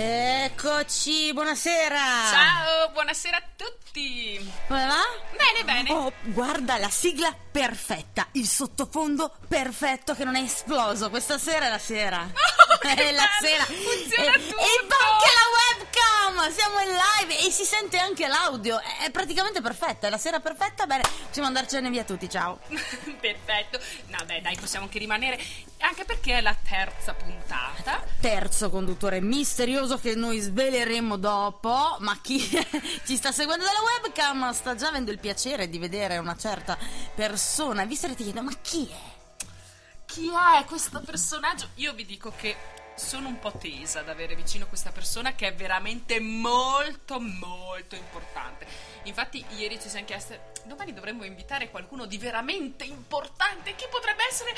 Eccoci, buonasera. Ciao, buonasera a tutti. Come va? Bene, bene. Oh, guarda, la sigla perfetta, il sottofondo perfetto che non è esploso. Questa sera è la sera. Oh, è la sera. Funziona tutto. E anche la webcam, siamo in live e si sente anche l'audio. È praticamente perfetta, è la sera perfetta. Bene, possiamo andarcene via tutti, ciao. Perfetto. No, beh, dai, possiamo anche rimanere, anche perché è la terza puntata. Terzo conduttore misterioso che noi sveleremo dopo, ma chi ci sta seguendo dalla webcam sta già avendo il piacere di vedere una certa persona. Vi starete chiedendo, ma chi è? Chi è questo personaggio? Io vi dico che sono un po' tesa ad avere vicino questa persona che è veramente molto molto importante. Infatti ieri ci siamo chieste, domani dovremmo invitare qualcuno di veramente importante, chi potrebbe essere?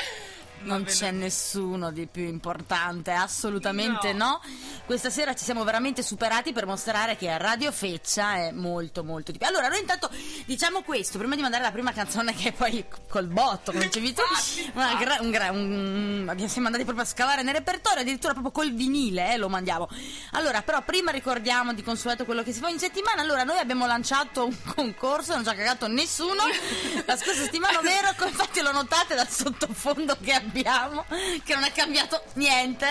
Non c'è nessuno di più importante, assolutamente no. Questa sera ci siamo veramente superati per mostrare che Radio Feccia è molto molto di più. Allora, noi intanto diciamo questo, prima di mandare la prima canzone che poi col botto, come dicevi tu, siamo andati proprio a scavare nel repertorio, addirittura proprio col vinile, lo mandiamo. Allora, però prima ricordiamo di consueto quello che si fa ogni settimana. Allora, noi abbiamo lanciato un concorso, non ci ha cagato nessuno la scorsa settimana, vero? Infatti lo notate dal sottofondo che abbiamo, che non è cambiato niente.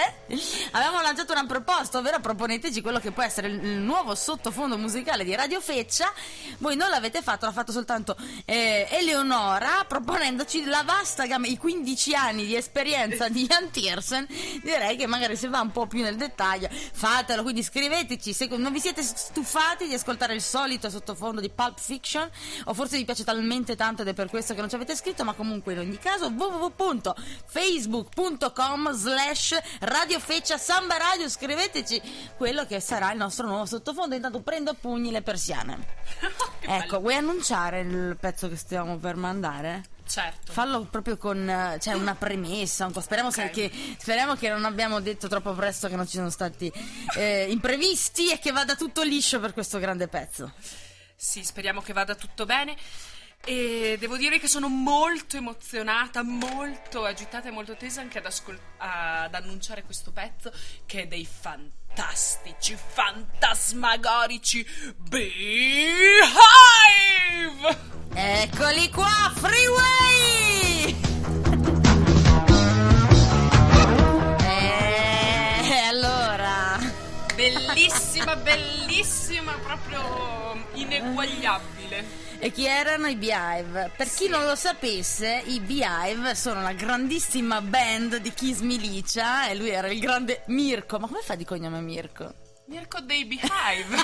Abbiamo lanciato una proposta, ovvero proponeteci quello che può essere il nuovo sottofondo musicale di Radio Feccia. Voi non l'avete fatto, l'ha fatto soltanto Eleonora, proponendoci la vasta gamma, i 15 anni di esperienza di Jan Tiersen. Direi che magari se va un po' più nel dettaglio, fatelo, quindi scriveteci se non vi siete stufati di ascoltare il solito sottofondo di Pulp Fiction, o forse vi piace talmente tanto ed è per questo che non ci avete scritto. Ma comunque in ogni caso www.facebook.com/radiofecciasambaradio, scriveteci quello che sarà il nostro nuovo sottofondo. Intanto prendo a pugni le persiane. Ecco, vuoi annunciare il pezzo che stiamo per mandare? Certo. Fallo proprio con una premessa un po'. Speriamo che non abbiamo detto troppo presto, che non ci sono stati imprevisti e che vada tutto liscio per questo grande pezzo. Sì, speriamo che vada tutto bene. E devo dire che sono molto emozionata, molto agitata e molto tesa anche ad annunciare questo pezzo, che è dei fantastici, fantasmagorici Beehive! Eccoli qua, Freeway! Allora, bellissima, bellissima, proprio ineguagliabile. E chi erano i Beehive? Per chi non lo sapesse, i Beehive sono la grandissima band di Kiss Me Licia, e lui era il grande Mirko. Ma come fa di cognome Mirko? Mirko dei Beehive.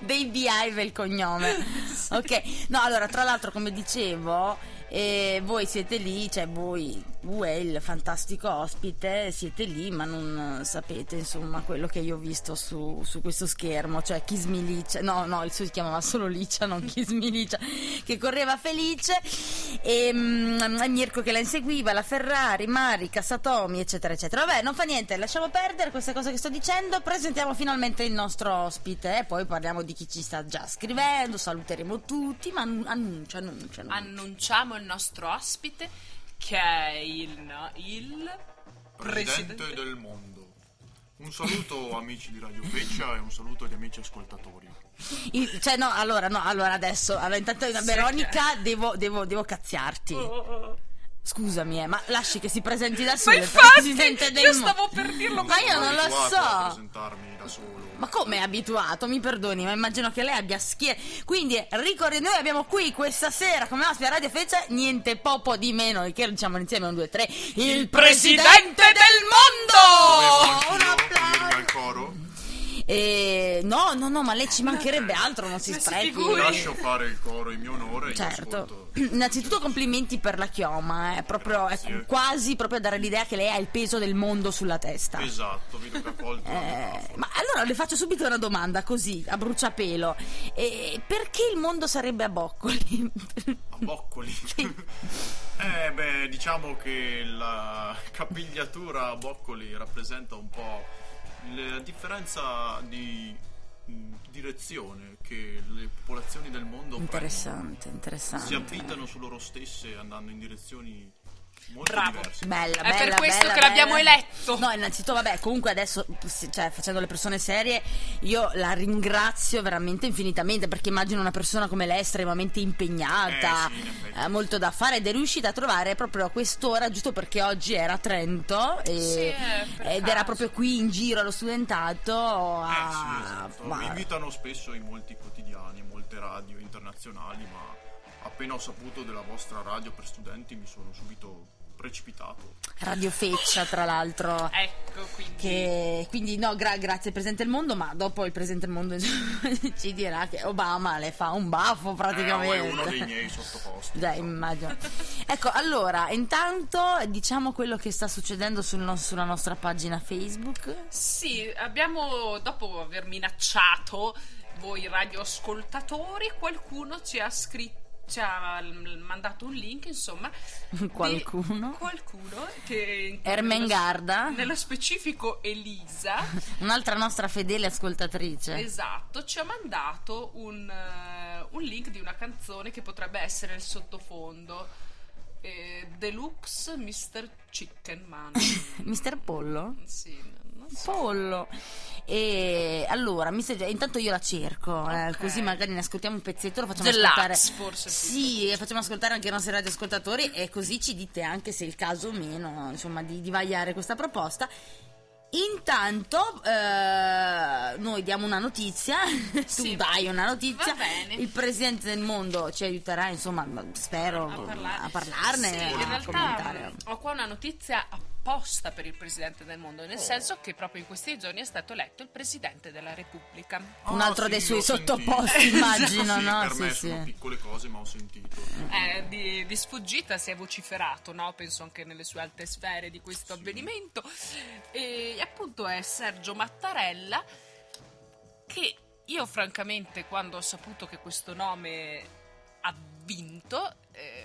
Dei Beehive è il cognome. Sì. Ok. No, allora, tra l'altro, come dicevo, voi siete lì, cioè voi il fantastico ospite siete lì, ma non sapete insomma quello che io ho visto su questo schermo, cioè Kiss Me Licia, no, il suo si chiamava solo Licia, non Kiss Me Licia, che correva felice, e Mirko che la inseguiva, la Ferrari, Mari, Cassatomi, eccetera eccetera. Vabbè, non fa niente, lasciamo perdere questa cosa che sto dicendo, presentiamo finalmente il nostro ospite e poi parliamo di chi ci sta già scrivendo, saluteremo tutti, ma annunciamo il nostro ospite, che è il presidente del mondo. Un saluto amici di Radio Feccia e un saluto agli amici ascoltatori. Allora, intanto Veronica, devo cazziarti. Scusami, ma lasci che si presenti da solo. Ma infatti, io stavo per dirlo. Ma io non lo so a presentarmi da solo. Ma come è abituato? Mi perdoni, ma immagino che lei abbia schier. Quindi ricordi, noi abbiamo qui questa sera come ospite a Radio Feccia niente poco di meno, il che diciamo insieme 1, 2, 3, il presidente del mondo. Un applauso al coro. No, ma lei ci mancherebbe altro, non si sprechi. Ti lascio fare il coro in mio onore. Certo. Innanzitutto complimenti per la chioma, è quasi proprio a dare l'idea che lei ha il peso del mondo sulla testa. Esatto, vi tocca colto. Ma allora le faccio subito una domanda, così a bruciapelo. Perché il mondo sarebbe a boccoli? A boccoli? Sì. Diciamo che la capigliatura a boccoli rappresenta un po' la differenza di direzione che le popolazioni del mondo interessante prendono. Si abitano su loro stesse andando in direzioni molto bravo, diversi. Bella, è per questo che l'abbiamo eletto. No, innanzitutto, vabbè, comunque adesso, cioè, facendo le persone serie, io la ringrazio veramente infinitamente, perché immagino una persona come lei estremamente impegnata, sì, molto da fare, ed è riuscita a trovare proprio a quest'ora, giusto perché oggi era a Trento e, sì, ed era proprio qui in giro allo studentato a... sì, esatto. Ma... mi invitano spesso in molti quotidiani, molte radio internazionali, ma appena ho saputo della vostra radio per studenti mi sono subito precipitato. Radio Feccia, tra l'altro. Ecco, quindi. Che, quindi no, grazie al Presidente del Mondo, ma dopo il Presidente del Mondo ci dirà che Obama le fa un baffo praticamente. È uno dei miei sottoposti. Dai, insomma, immagino. Ecco, allora, intanto diciamo quello che sta succedendo sulla nostra pagina Facebook. Sì, abbiamo, dopo aver minacciato voi radioascoltatori, qualcuno ci ha mandato un link, insomma, qualcuno che Ermengarda, nello specifico Elisa, un'altra nostra fedele ascoltatrice, esatto, ci ha mandato un link di una canzone che potrebbe essere il sottofondo, The Cooks, Mr. Chicken Man. Mr. Pollo? Sì, Pollo. E allora intanto io la cerco, okay. Così magari ne ascoltiamo un pezzetto, lo facciamo ascoltare, forse sì, facciamo ascoltare anche i nostri radioascoltatori, e così ci dite anche se è il caso o meno, insomma, di vagliare questa proposta. Intanto noi diamo una notizia, sì, tu dai una notizia, il Presidente del Mondo ci aiuterà, insomma, spero a parlarne, sì, in realtà, commentare. Ho qua una notizia apposta per il Presidente del Mondo, nel senso che proprio in questi giorni è stato eletto il Presidente della Repubblica, un altro dei suoi sottoposti, immagino. Sì, no? Per me sono piccole cose, ma ho sentito di sfuggita si è vociferato, no? Penso anche nelle sue alte sfere di questo avvenimento, e appunto è Sergio Mattarella, che io francamente quando ho saputo che questo nome ha vinto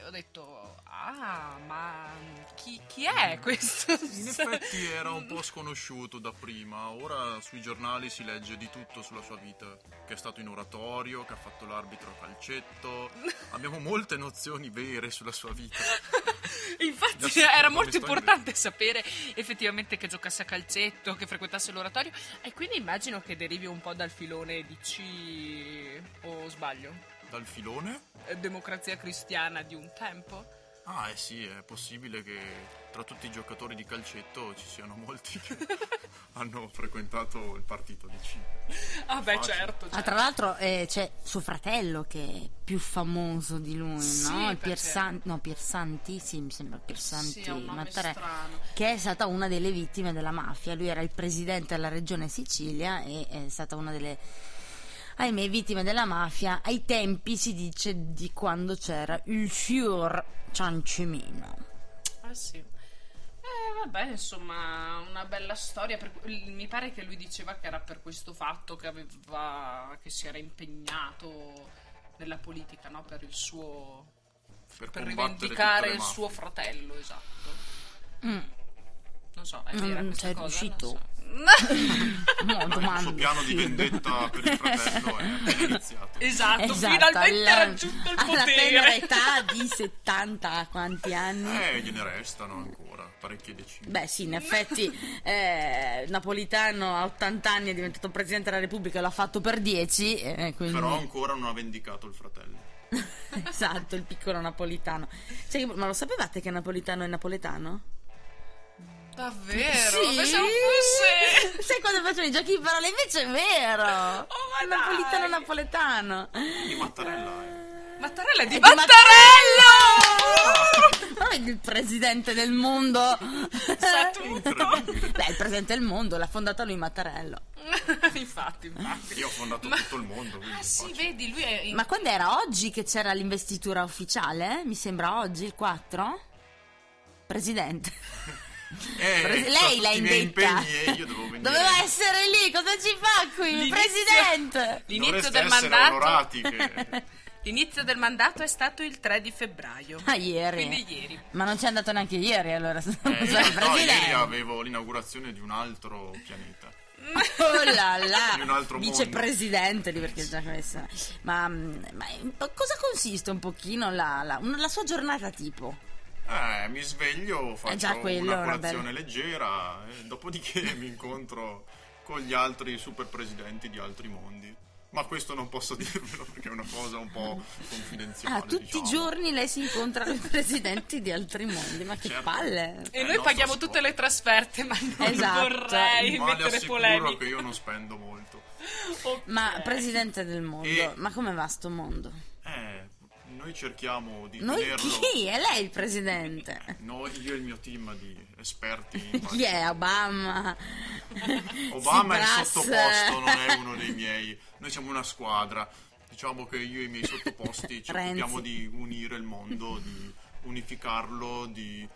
ho detto ma chi è questo? In effetti era un po' sconosciuto da prima, ora sui giornali si legge di tutto sulla sua vita, che è stato in oratorio, che ha fatto l'arbitro a calcetto, abbiamo molte nozioni vere sulla sua vita. Infatti era molto importante sapere effettivamente che giocasse a calcetto, che frequentasse l'oratorio, e quindi immagino che derivi un po' dal filone di o sbaglio? Dal filone? Democrazia cristiana di un tempo? Ah, sì, è possibile che tra tutti i giocatori di calcetto ci siano molti che hanno frequentato il partito di C. Ah, beh, certo. Ah, tra l'altro c'è suo fratello che è più famoso di lui, sì, no? Il Piersanti, sì, mi sembra Piersanti, sì, Mattarella, che è stata una delle vittime della mafia. Lui era il presidente della regione Sicilia e è stata una delle... ahimè, vittime della mafia ai tempi, si dice, di quando c'era il signor Ciancimino. Ah sì, vabbè, insomma, una bella storia. Mi pare che lui diceva che era per questo fatto che si era impegnato nella politica, no? Per rivendicare il suo fratello, esatto. Non so, è vera questa cosa? Riuscito? Non so. Il suo piano di vendetta per il fratello è iniziato. Esatto, finalmente ha raggiunto il potere. Alla tenera età di 70, quanti anni? Gliene restano ancora parecchie decine. Beh sì, in effetti Napolitano a 80 anni è diventato Presidente della Repubblica, l'ha fatto per 10, quindi... Però ancora non ha vendicato il fratello. Esatto, il piccolo Napolitano, cioè, ma lo sapevate che Napolitano è napoletano? Davvero? Sì. Pensavo fosse... Sai quando facciamo i giochi di parole? Invece è vero. Oh, ma Napolitano. Di Mattarella. Mattarella è di Mattarella! Ma il presidente del mondo. Sa tutto. Beh, il presidente del mondo l'ha fondata lui, Mattarello. infatti. Io ho fondato tutto il mondo. Ah sì, vedi, lui è... Ma quando era oggi che c'era l'investitura ufficiale? Mi sembra oggi, il 4? Presidente. Lei l'ha indetta, doveva essere lì. Cosa ci fa qui? Presidente, l'inizio del mandato che... l'inizio del mandato è stato il 3 di febbraio, ieri. Ma non c'è andato neanche ieri, allora. No, ieri avevo l'inaugurazione di un altro pianeta. Oh là là, vicepresidente, perché è già questa. Ma cosa consiste un pochino la sua giornata tipo? Mi sveglio, faccio una colazione leggera e dopodiché mi incontro con gli altri super presidenti di altri mondi. Ma questo non posso dirvelo perché è una cosa un po' confidenziale. Ah, tutti i giorni lei si incontra con i presidenti di altri mondi, ma che palle! E noi paghiamo tutte le trasferte, ma non vorrei ma mettere polemiche. Ma le assicuro che io non spendo molto. Okay. Ma presidente del mondo, ma come va sto mondo? Noi cerchiamo di tenerlo. Chi? È lei il presidente? Io e il mio team di esperti. Chi è Obama? Obama è il sottoposto, non è uno dei miei. Noi siamo una squadra. Diciamo che io e i miei sottoposti ci occupiamo di unire il mondo, di unificarlo, di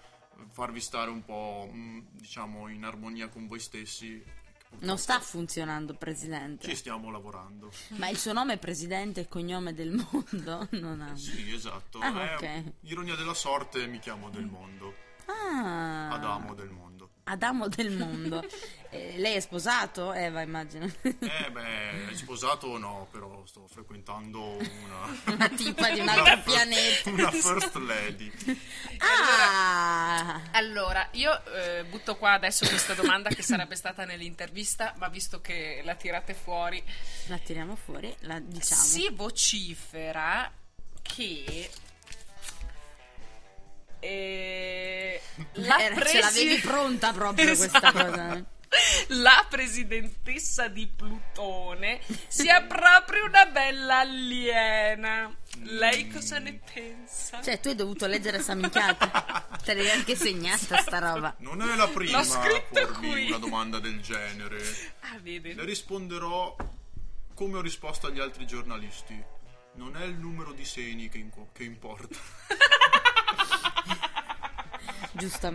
farvi stare un po', diciamo, in armonia con voi stessi. Non sta funzionando, presidente. Ci stiamo lavorando. Ma il suo nome è presidente e cognome del mondo? Non ha... Sì, esatto. Okay. Ironia della sorte, mi chiamo Del Mondo. Adamo Del Mondo. Adamo Del Mondo. Lei è sposato? Eva, immagino. Beh, sposato o no, però sto frequentando una tipa di un altro pianeta. Una first lady. Allora, io butto qua adesso questa domanda che sarebbe stata nell'intervista, ma visto che la tirate fuori. La tiriamo fuori, la diciamo. Si vocifera che... ce l'avevi pronta proprio, esatto, questa cosa. La presidentessa di Plutone sia proprio una bella aliena. Lei cosa ne pensa? Cioè, tu hai dovuto leggere sta minchiata. Te l'hai anche segnata sta roba. Non è la prima a pormi una domanda del genere. Le risponderò come ho risposto agli altri giornalisti. Non è il numero di seni che importa.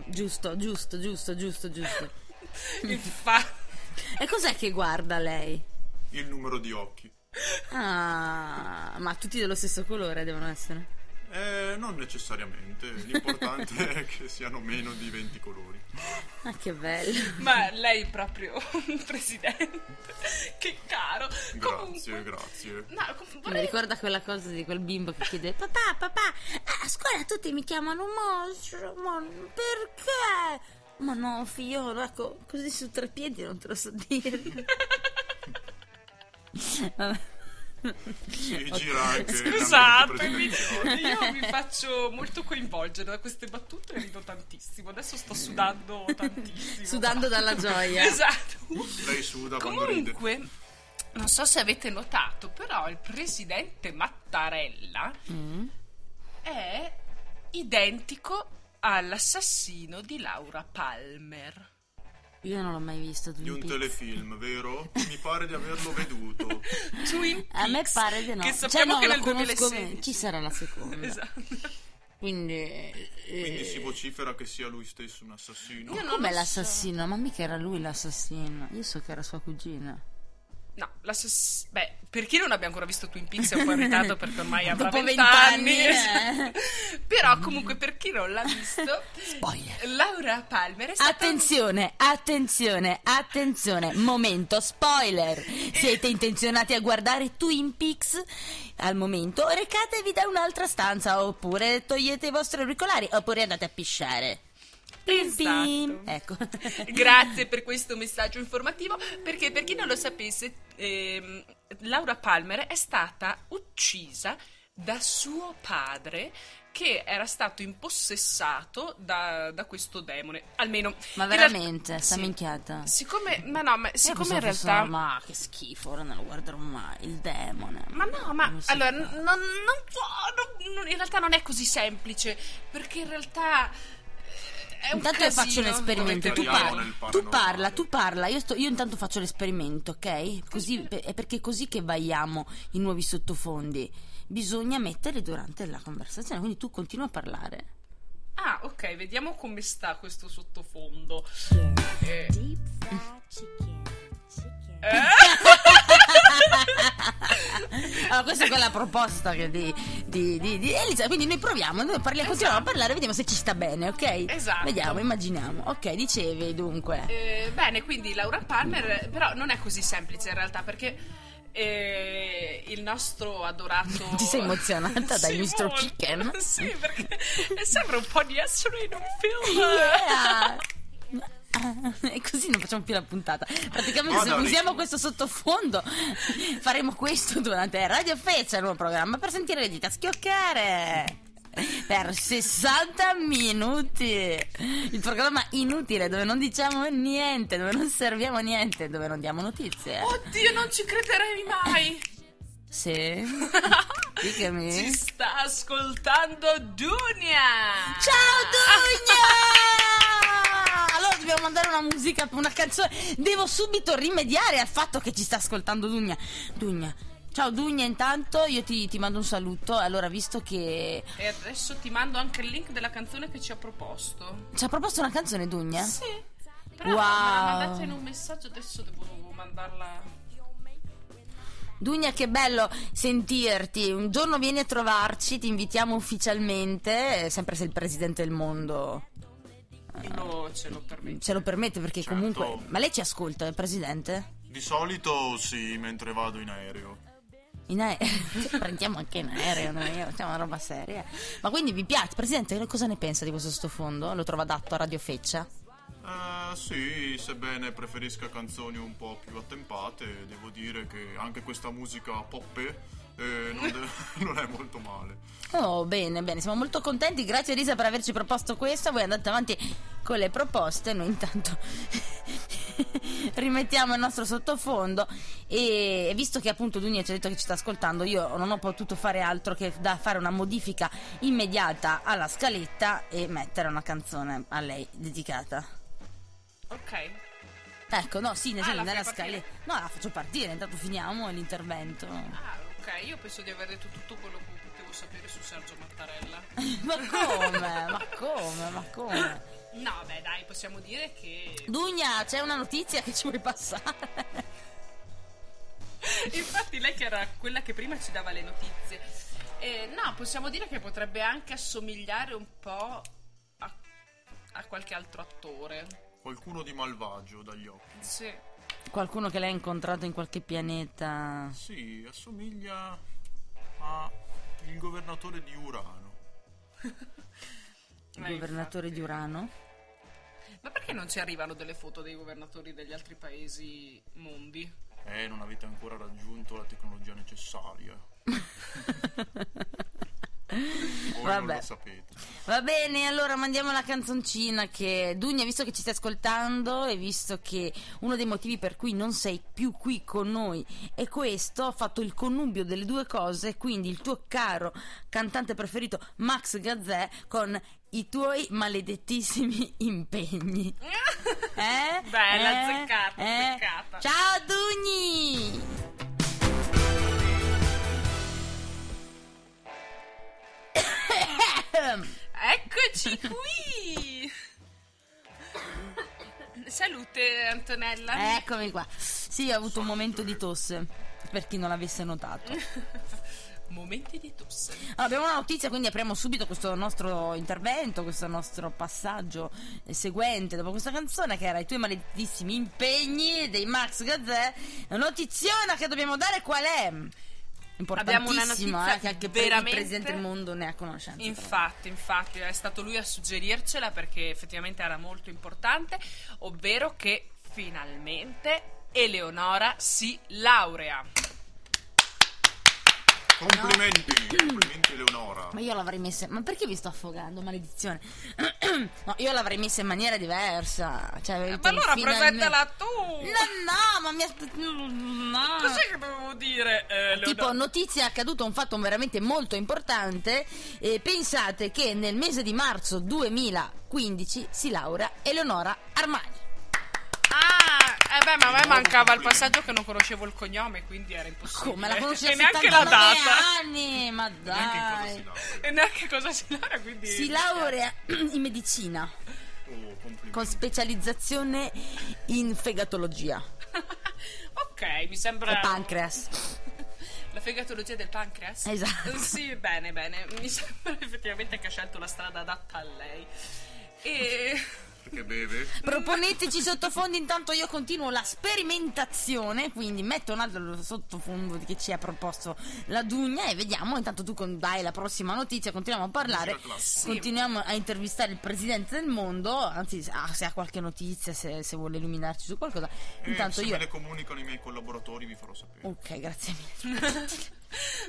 Giusto. Infatti. E cos'è che guarda lei? Il numero di occhi. Ma tutti dello stesso colore devono essere? Non necessariamente. L'importante è che siano meno di 20 colori. Ma che bello. Ma lei è proprio un presidente. Che caro. Grazie, comunque, grazie. No, mi ricorda quella cosa di quel bimbo che chiede: Papà, a scuola tutti mi chiamano mostro. Ma perché? Ma no, figliolo, ecco, così su tre piedi non te lo so dire. Sì, gira anche. Scusate, io mi faccio molto coinvolgere da queste battute e rido tantissimo. Adesso sto sudando tantissimo. Sudando dalla gioia. Esatto. Lei suda quando ride. Comunque, non so se avete notato, però il presidente Mattarella è identico all'assassino di Laura Palmer. Io non l'ho mai visto. Di un telefilm, vero? Mi pare di averlo veduto. Twin Peaks, a me pare di no. Che sappiamo che nel 2016 ci sarà la seconda. Esatto. Quindi si vocifera che sia lui stesso un assassino. Io com'è l'assassino? So. Ma mica era lui l'assassino. Io so che era sua cugina. No, beh, per chi non abbia ancora visto Twin Peaks è un po' irritato perché ormai avrà 20 anni. Però comunque, per chi non l'ha visto, spoiler. Laura Palmer è stata... Attenzione, momento spoiler. Siete intenzionati a guardare Twin Peaks? Al momento recatevi da un'altra stanza, oppure togliete i vostri auricolari, oppure andate a pisciare. Esatto. Ecco. Grazie per questo messaggio informativo, perché per chi non lo sapesse, Laura Palmer è stata uccisa da suo padre, che era stato impossessato da questo demone, almeno. Ma veramente, sta minchiata. Siccome in realtà ma che schifo, ora non lo guarderò mai il demone. Ma no, ma allora non può, in realtà non è così semplice, perché in realtà intanto casino. Io faccio l'esperimento. Tu parla, io intanto faccio l'esperimento, ok? Così è perché così che vaiamo i nuovi sottofondi. Bisogna metterli durante la conversazione, quindi tu continua a parlare. Ah, ok, vediamo come sta questo sottofondo. Deep fried chicken. Allora, questa è quella proposta che di Elisa. Quindi noi proviamo, continuiamo a parlare, vediamo se ci sta bene, ok? Esatto. Vediamo, immaginiamo. Ok, dicevi dunque. Bene, quindi Laura Palmer, però non è così semplice in realtà, perché E il nostro adorato... Ti sei emozionata dai Mr. Chicken? Sì, perché sembra un po' di essere in un film. E così non facciamo più la puntata. Praticamente se usiamo questo sottofondo faremo questo durante Radio Feccia, il nuovo programma, per sentire le dita schioccare per 60 minuti il programma inutile, dove non diciamo niente, dove non serviamo niente, dove non diamo notizie. Oddio, non ci crederei mai. Sì? Dicami. Ci sta ascoltando Dugna. Ciao Dugna. Allora dobbiamo mandare una musica, una canzone. Devo subito rimediare al fatto che ci sta ascoltando Dugna. Dugna, ciao Dugna, intanto io ti mando un saluto. Allora, visto che... E adesso ti mando anche il link della canzone che ci ha proposto. Ci ha proposto una canzone Dugna? Sì. Però wow, me l'ha mandata in un messaggio, adesso devo mandarla. Dugna, che bello sentirti. Un giorno vieni a trovarci, ti invitiamo ufficialmente, sempre se il presidente del mondo... No, ce lo permette. Ce lo permette, perché certo, comunque... Ma lei ci ascolta, il presidente? Di solito sì, mentre vado in aereo. In aereo, prendiamo anche in aereo noi, facciamo una roba seria. Ma quindi vi piace, presidente? Cosa ne pensa di questo sottofondo? Lo trova adatto a Radio Feccia? Sì, sebbene preferisca canzoni un po' più attempate, devo dire che anche questa musica poppe non è molto male. Oh, bene, bene, siamo molto contenti. Grazie Elisa per averci proposto questo. Voi andate avanti con le proposte, noi intanto rimettiamo il nostro sottofondo. E visto che appunto Dugna ci ha detto che ci sta ascoltando, io non ho potuto fare altro che da fare una modifica immediata alla scaletta e mettere una canzone a lei dedicata. Ok. Ecco, no, sì, nella scaletta. No, la faccio partire, intanto finiamo l'intervento. Ah, ok, io penso di aver detto tutto quello che potevo sapere su Sergio Mattarella. Ma come? No, beh, dai, possiamo dire che... Dugna, c'è una notizia che ci vuoi passare? Infatti lei che era quella che prima ci dava le notizie. No, possiamo dire che potrebbe anche assomigliare un po' a qualche altro attore. Qualcuno di malvagio dagli occhi. Sì. Qualcuno che l'ha incontrato in qualche pianeta. Sì, assomiglia a il governatore di Urano. Il governatore di Urano? Ma perché non ci arrivano delle foto dei governatori degli altri paesi mondi? Non avete ancora raggiunto la tecnologia necessaria. Vabbè. Non lo sapete. Va bene, allora mandiamo la canzoncina che Dugna, visto che ci stai ascoltando e visto che uno dei motivi per cui non sei più qui con noi è questo, ho fatto il connubio delle due cose, quindi il tuo caro cantante preferito Max Gazzè con i tuoi maledettissimi impegni. Bella, azzeccata, azzeccata. Ciao Dugni. Eccoci qui. Salute Antonella. Eccomi qua. Sì, ho avuto un momento di tosse, per chi non l'avesse notato. Momenti di tosse. Allora, abbiamo una notizia, quindi apriamo subito questo nostro intervento, questo nostro passaggio seguente dopo questa canzone che era I tuoi maledettissimi impegni dei Max Gazzè. Notiziona che dobbiamo dare qual è? Importantissima, che anche veramente... il presidente del mondo ne ha conoscenza. Infatti è stato lui a suggerircela, perché effettivamente era molto importante, ovvero che finalmente Eleonora si laurea. Complimenti Eleonora. Ma io l'avrei messa... Ma perché mi sto affogando, maledizione? No, io l'avrei messa in maniera diversa, cioè. Ma allora presentala tu. No, ma mi no. Cos'è che dovevo dire? Tipo, notizia, è accaduto un fatto veramente molto importante. Pensate che nel mese di marzo 2015 si laurea Eleonora Armani. Ma a me mancava il passaggio che non conoscevo il cognome, quindi era impossibile. Come la conoscevo? E neanche la data. Anni, ma dai. E neanche cosa si laurea, quindi. Si laurea in medicina. Oh, con specializzazione in fegatologia. Ok, mi sembra. E pancreas. La fegatologia del pancreas? Esatto. Sì, bene. Mi sembra effettivamente che ha scelto la strada adatta a lei. E. Perché beve. Proponeteci sottofondi, intanto io continuo la sperimentazione, quindi metto un altro sottofondo che ci ha proposto la Dugna e vediamo. Intanto tu dai la prossima notizia, continuiamo a parlare, continuiamo a intervistare il presidente del mondo, anzi se ha qualche notizia, se vuole illuminarci su qualcosa. Intanto io le comunico ai miei collaboratori, vi farò sapere. Ok, grazie mille.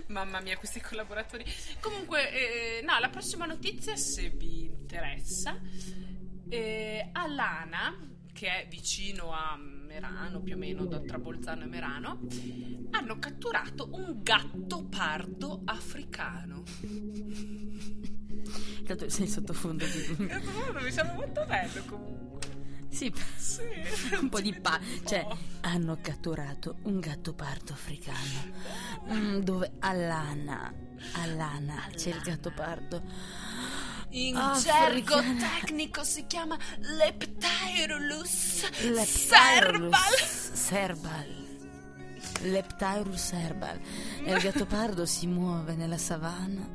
Mamma mia, questi collaboratori. Comunque, no, la prossima notizia, se vi interessa, Allana, che è vicino a Merano, più o meno tra Bolzano e Merano, hanno catturato un gatto pardo africano. Tanto sei sottofondo. Mi sembra molto bello comunque. Sì, un po' di cioè hanno catturato un gatto pardo africano, dove Allana c'è il gatto pardo. In gergo tecnico si chiama Leptailurus serval. E il gatto pardo si muove nella savana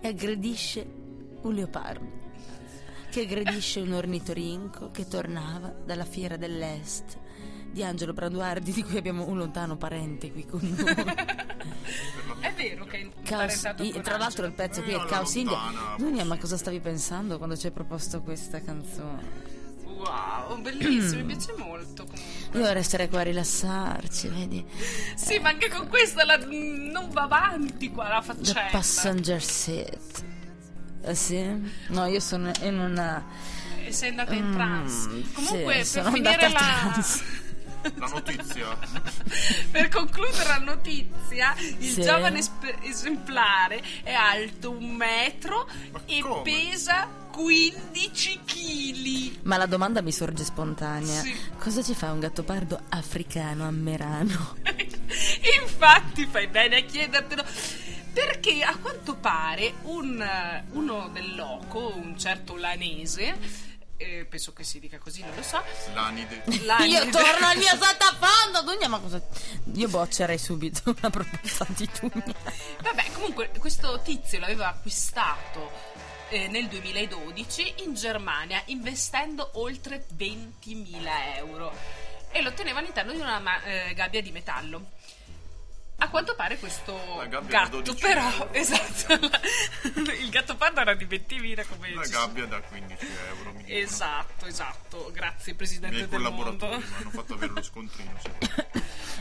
e aggredisce un leopardo, che aggredisce un ornitorinco che tornava dalla fiera dell'est di Angelo Branduardi, di cui abbiamo un lontano parente qui con noi. È vero che è parentato con tra l'altro il pezzo qui è Caos India. Dunia, ma cosa stavi pensando quando ci hai proposto questa canzone? Wow, bellissimo, mi piace molto comunque. Io vorrei stare qua a rilassarci, vedi? Sì, ma anche con questa non va avanti qua la faccenda. The passenger seat. Sì, no, io sono in una. Sei andata in trance. Comunque, sì, per finire la notizia, per concludere la notizia, il giovane esemplare è alto 1 metro e pesa 15 kg. Ma la domanda mi sorge spontanea: cosa ci fa un gattopardo africano a Merano? Infatti, fai bene a chiedertelo. Perché a quanto pare uno del loco, un certo Lanese, penso che si dica così, non lo so. Lanide. Io torno al mio sottofondo, Dugna, ma cosa? Io boccerei subito una proposta di Dugna. Vabbè, comunque questo tizio l'aveva acquistato nel 2012 in Germania, investendo oltre 20.000 euro e lo teneva all'interno di una gabbia di metallo. A quanto pare questo gatto però euro, esatto, il gatto pardo era di 20.000 come una gabbia da 15 euro, mi esatto, grazie presidente del mondo. Mi hanno fatto avere lo scontrino.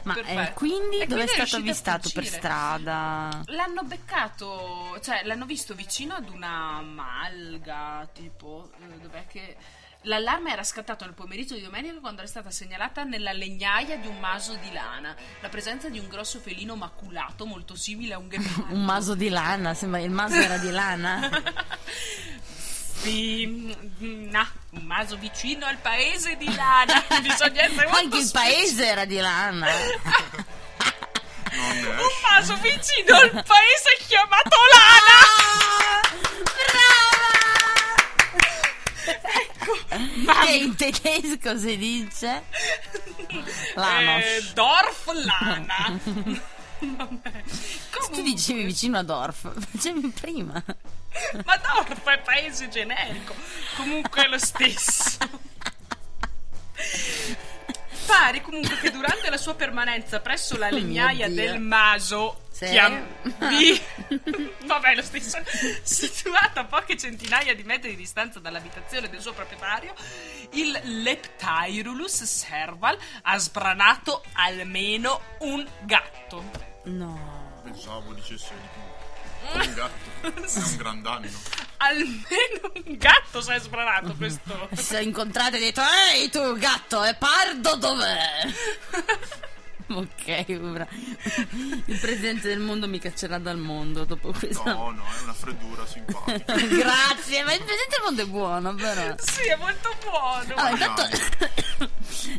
Ma quindi dove è stato avvistato? Per strada l'hanno beccato, cioè l'hanno visto vicino ad una malga, tipo dov'è che l'allarme era scattato nel pomeriggio di domenica, quando è stata segnalata nella legnaia di un maso di lana la presenza di un grosso felino maculato molto simile a un ghepardo. Un maso di lana, sembra il maso era di lana. Sì, no, un maso vicino al paese di Lana. Bisogna essere molto anche il paese era di lana. Un maso vicino al paese chiamato Lana. Ecco, che in tedesco si dice Dorf Lana. Vabbè. Tu dicevi vicino a Dorf, facevi prima. Ma Dorf è paese generico. Comunque è lo stesso. Pare comunque che durante la sua permanenza presso la legnaia del maso vabbè lo stesso, situata a poche centinaia di metri di distanza dall'abitazione del suo proprietario, il Leptailurus serval ha sbranato almeno un gatto. No, pensavo dicesse di più. Un gatto è un gran danno. Almeno un gatto si è sbranato questo. Si sono incontrati e detto: ehi tu gatto, è pardo, dov'è? Ok, ora il presidente del mondo mi caccerà dal mondo dopo questo. No, è una freddura simpatica. Grazie, ma il presidente del mondo è buono però. Sì, è molto buono. Allora, intanto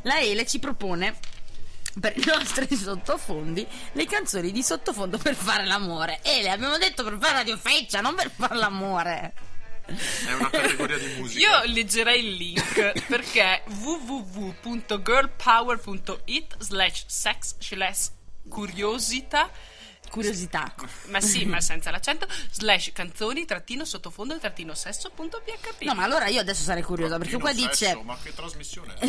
la Ele ci propone per i nostri sottofondi le canzoni di sottofondo per fare l'amore. E le abbiamo detto per fare Radio Feccia, non per fare l'amore. È una categoria di musica. Io leggerei il link perché www.girlpower.it/sex/curiosità Curiosità. Ma sì, ma senza l'accento. /canzoni-sottofondo-sesso.php. No, ma allora io adesso sarei curiosa, perché qua sesso, dice ma che trasmissione è?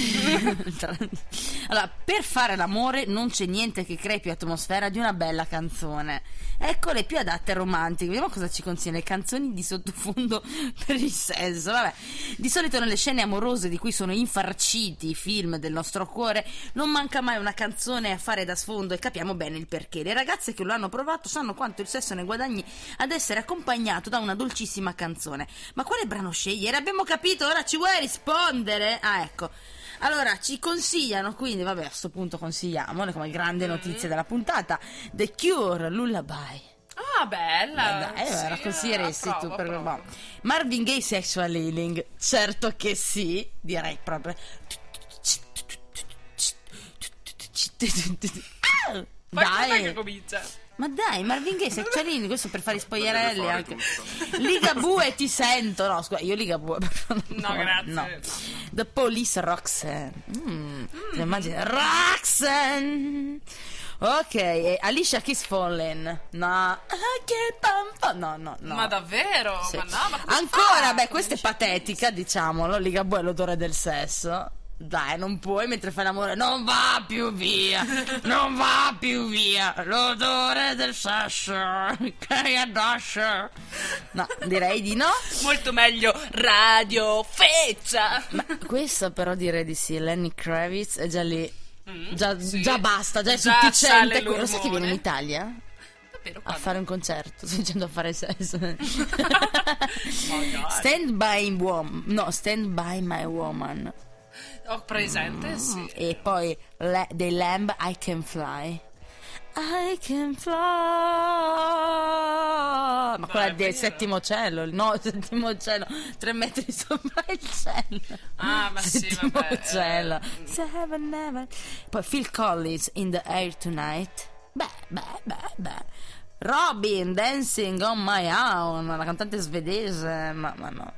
Allora, per fare l'amore non c'è niente che crei più atmosfera di una bella canzone. Ecco le più adatte e romantiche. Vediamo cosa ci consigliano. Canzoni di sottofondo per il sesso. Vabbè. Di solito nelle scene amorose di cui sono infarciti i film del nostro cuore non manca mai una canzone a fare da sfondo, e capiamo bene il perché. Le ragazze che lo hanno provato sanno quanto il sesso ne guadagni ad essere accompagnato da una dolcissima canzone. Ma quale brano scegliere? Abbiamo capito, ora ci vuoi rispondere? Ah, ecco. Allora, ci consigliano, quindi vabbè, a sto punto consigliamole come grande notizia della puntata: The Cure, Lullaby. Ah, bella. Beh, dai, sì, la consiglieresti tu per me. Marvin Gaye, Sexual Healing. Certo che sì, direi proprio. Dai, che comincia. Ma dai, Marvin Gaye, Sexualini, questo per fare i spogliarelli anche. Ligabue, ti sento. No, scusa, io Ligabue. No, grazie. No. The Police, Roxanne. Immagina Roxanne. Ok, e Alicia Keys, Fallen. No, no. Ma davvero? Sì. Ma no, ma ancora, beh, questa è patetica, diciamolo. Ligabue è l'odore del sesso. Dai, non puoi, mentre fai l'amore non va più via, non va più via l'odore del sesso che addosso. No, direi di no. Molto meglio Radio Feccia. Ma questo però direi di sì. Lenny Kravitz è già lì. Già basta, già è sufficiente. Lo sai che viene in Italia? A fare un concerto, sto dicendo, a fare sesso. Oh, Stand by My Woman. Ho presente, sì. E poi dei Lamb, I Can Fly. I Can Fly. Ma no, quella del settimo cielo. No, settimo cielo. 3 metri sopra il cielo. Ah, ma settimo, sì, vabbè. Cielo. Seven, never. Poi Phil Collins, In the Air Tonight. Beh. Robin, Dancing on My Own. La cantante svedese. Ma no.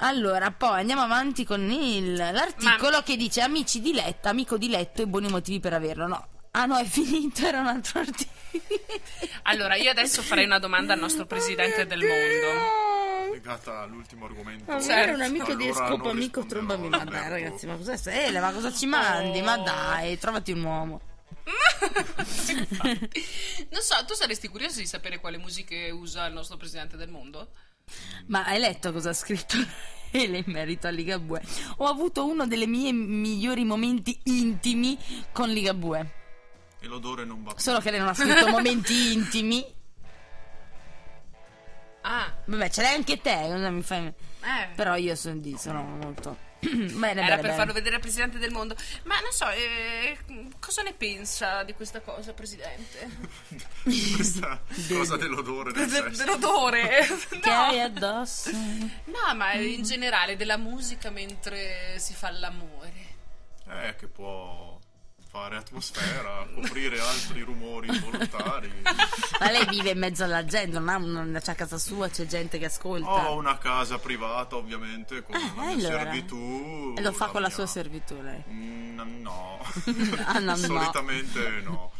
Allora, poi andiamo avanti con l'articolo che dice amici di letto, amico di letto e buoni motivi per averlo. No. Ah no, è finito, era un altro articolo. Allora, io adesso farei una domanda al nostro presidente del mondo. Legata all'ultimo argomento. Ma certo. Era un amico allora di scopo, amico trombami. Ma dai, ragazzi, ma cos'è? Ma cosa ci mandi? Ma dai, trovati un uomo. Non so, tu saresti curioso di sapere quale musiche usa il nostro presidente del mondo? Ma hai letto cosa ha scritto in merito a Ligabue? Ho avuto uno delle mie migliori momenti intimi con Ligabue. E l'odore non va più. Solo che lei non ha scritto momenti intimi. Ah, vabbè, ce l'hai anche te, cosa mi fai? Però io sono molto bene, era per farlo vedere al presidente del mondo. Ma non so, cosa ne pensa di questa cosa, presidente? Questa cosa dell'odore dell'odore che hai addosso. No, ma in generale della musica mentre si fa l'amore, che può fare atmosfera, coprire altri rumori volontari. Ma lei vive in mezzo alla gente, non c'è a casa sua, c'è gente che ascolta. Ho una casa privata, ovviamente, con la mia servitù. E lo fa con la sua servitù lei? No. Solitamente no.